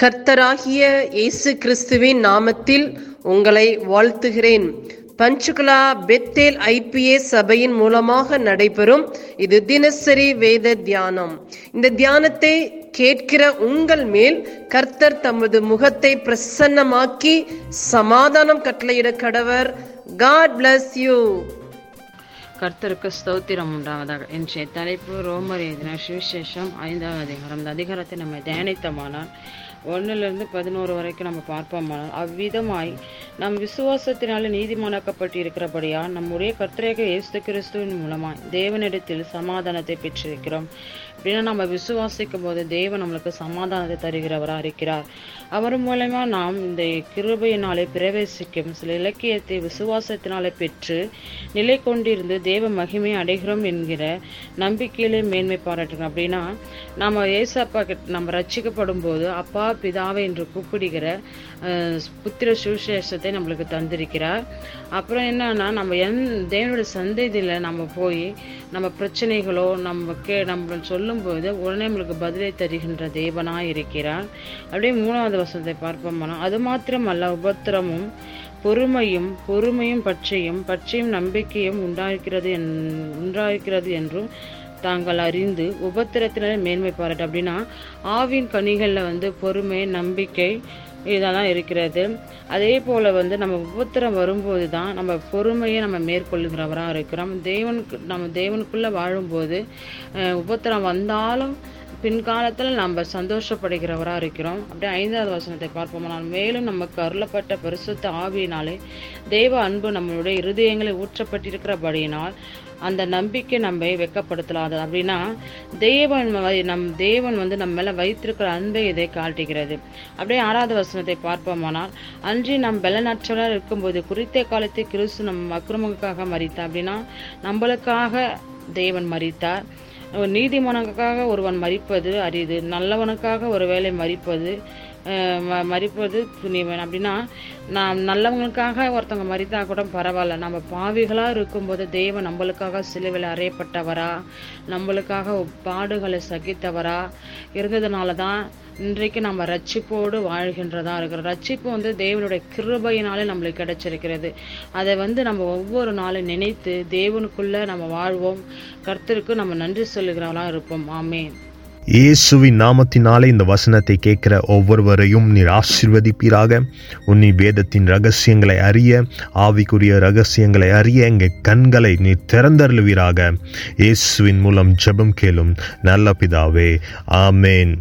கர்த்தராகிய இயேசு கிறிஸ்துவின் நாமத்தில் உங்களை வாழ்த்துகிறேன். பஞ்சுகுலா பெத்தேல் ஐபிஏ சபையின் மூலமாக நடைபெறும் இது தினசரி வேத தியானம். இந்த தியானத்தை கேட்கிற உங்கள் மேல் கர்த்தர் தமது முகத்தை பிரசன்னமாக்கி சமாதானம் கட்டளையிட கடவர். God bless you. கர்த்தருக்கு ஸ்தோத்திரம் உண்டாவதாக. இன்றைய தலைப்பு ரோமர் எழுதின சுவிசேஷம் 5வது அதிகாரம். அந்த அதிகாரத்தை நம்ம தியானித்தமானால் 1-11 வரைக்கும் நம்ம பார்ப்போமானால், அவ்விதமாய் நம் விசுவாசத்தினாலே நீதிமானாக்கப்பட்டு இருக்கிறபடியால் நம்முடைய கர்த்தராகிய இயேசு கிறிஸ்துவின் மூலமாய் தேவனிடத்தில் சமாதானத்தை பெற்றிருக்கிறோம். அப்படின்னா நம்ம விசுவாசிக்கும் போது தேவன் நம்மளுக்கு சமாதானத்தை தருகிறவராக இருக்கிறார். அவர் மூலமாக நாம் இந்த கிருபையினாலே பிரவேசிக்கும் சில இலக்கியத்தை விசுவாசத்தினாலே பெற்று நிலை கொண்டிருந்து தேவ மகிமை அடைகிறோம் என்கிற நம்பிக்கையிலே மேன்மை பாராட்டுகிறோம். அப்படின்னா நம்ம ஏசப்பா கிட்ட நம்ம ரட்சிக்கப்படும் போது அப்பா பிதாவை என்று கூப்பிடுகிற புத்திர சுவிசேஷத்தை நம்மளுக்கு தந்திருக்கிறார். அப்புறம் என்னன்னா, நம்ம தேவனுடைய சந்ததியில நம்ம போய் நம்ம பிரச்சனைகளோ நம்ம சொல்லும்போது உடனே நம்மளுக்கு பதிலை தருகின்ற தேவனா இருக்கிறார். அப்படியே 3வது வசனத்தை பார்ப்போம்னா, அது மாத்திரமல்ல, உபத்திரமும் பொறுமையும் பச்சையும் நம்பிக்கையும் உண்டாயிருக்கிறது என்றும் தாங்கள் அறிந்து உபத்திரத்தினர் மேன்மை பாராட்டு. அப்படின்னா ஆவின் கனிகளில் பொறுமை, நம்பிக்கை இதெல்லாம் இருக்கிறது. அதே போல் நம்ம உபத்திரம் வரும்போது தான் நம்ம பொறுமையை நம்ம மேற்கொள்ளுகிறவராக இருக்கிறோம். நம்ம தேவனுக்குள்ளே வாழும்போது உபத்திரம் வந்தாலும் பின்காலத்தில் நம்ம சந்தோஷப்படுகிறவராக இருக்கிறோம். அப்படியே 5வது வசனத்தை பார்ப்போம்னால், மேலும் நமக்கு அருளப்பட்ட பரிசுத்த ஆவியினாலே தேவ அன்பு நம்மளுடைய இருதயங்களை ஊற்றப்பட்டிருக்கிறபடியினால் அந்த நம்பிக்கை நம்ம வெட்கப்படுத்தலாது. அப்படின்னா தேவன் நம்ம மேலே வைத்திருக்கிற அன்பை இதை காட்டுகிறது. அப்படியே 6வது வசனத்தை பார்ப்போமானால், அன்றி நம் பலனற்றவராக இருக்கும்போது குறித்த காலத்தில் கிறிஸ்து நம் அக்கிரமங்களுக்காக மரித்தார். அப்படின்னா நம்மளுக்காக தேவன் மரித்தார். நீதிமானுக்காக ஒருவன் மரிப்பது அரிது, நல்லவனுக்காக ஒரு வேளை மரிப்பது துணிவன். அப்படின்னா நாம் நல்லவங்களுக்காக ஒருத்தவங்க மரித்தா கூட பரவாயில்ல, நம்ம பாவிகளாக இருக்கும்போது தேவன் நம்மளுக்காக சிலுவையில் அறையப்பட்டவரா, நம்மளுக்காக பாடுகளை சகித்தவரா இருந்ததுனால தான் இன்றைக்கு நம்ம ரட்சிப்போடு வாழ்கின்றதா இருக்கிறோம். ரட்சிப்பு தேவனுடைய கிருபையினாலே நம்மளுக்கு கிடைச்சிருக்கிறது. அதை நம்ம ஒவ்வொரு நாளும் நினைத்து தேவனுக்குள்ளே நம்ம வாழ்வோம். கர்த்தருக்கு நம்ம நன்றி சொல்லுகிறவர்களா இருப்போம். ஆமென். இயேசுவின் நாமத்தினாலே இந்த வசனத்தை கேட்கிற ஒவ்வொருவரையும் நீர் ஆசீர்வதிப்பீராக. உன்னை வேதத்தின் ரகசியங்களை அறிய, ஆவிக்குரிய ரகசியங்களை அறிய எங்கள் கண்களை நீர் திறந்தருளுவீராக. இயேசுவின் மூலம் ஜெபம் கேளும் நல்ல பிதாவே, ஆமேன்.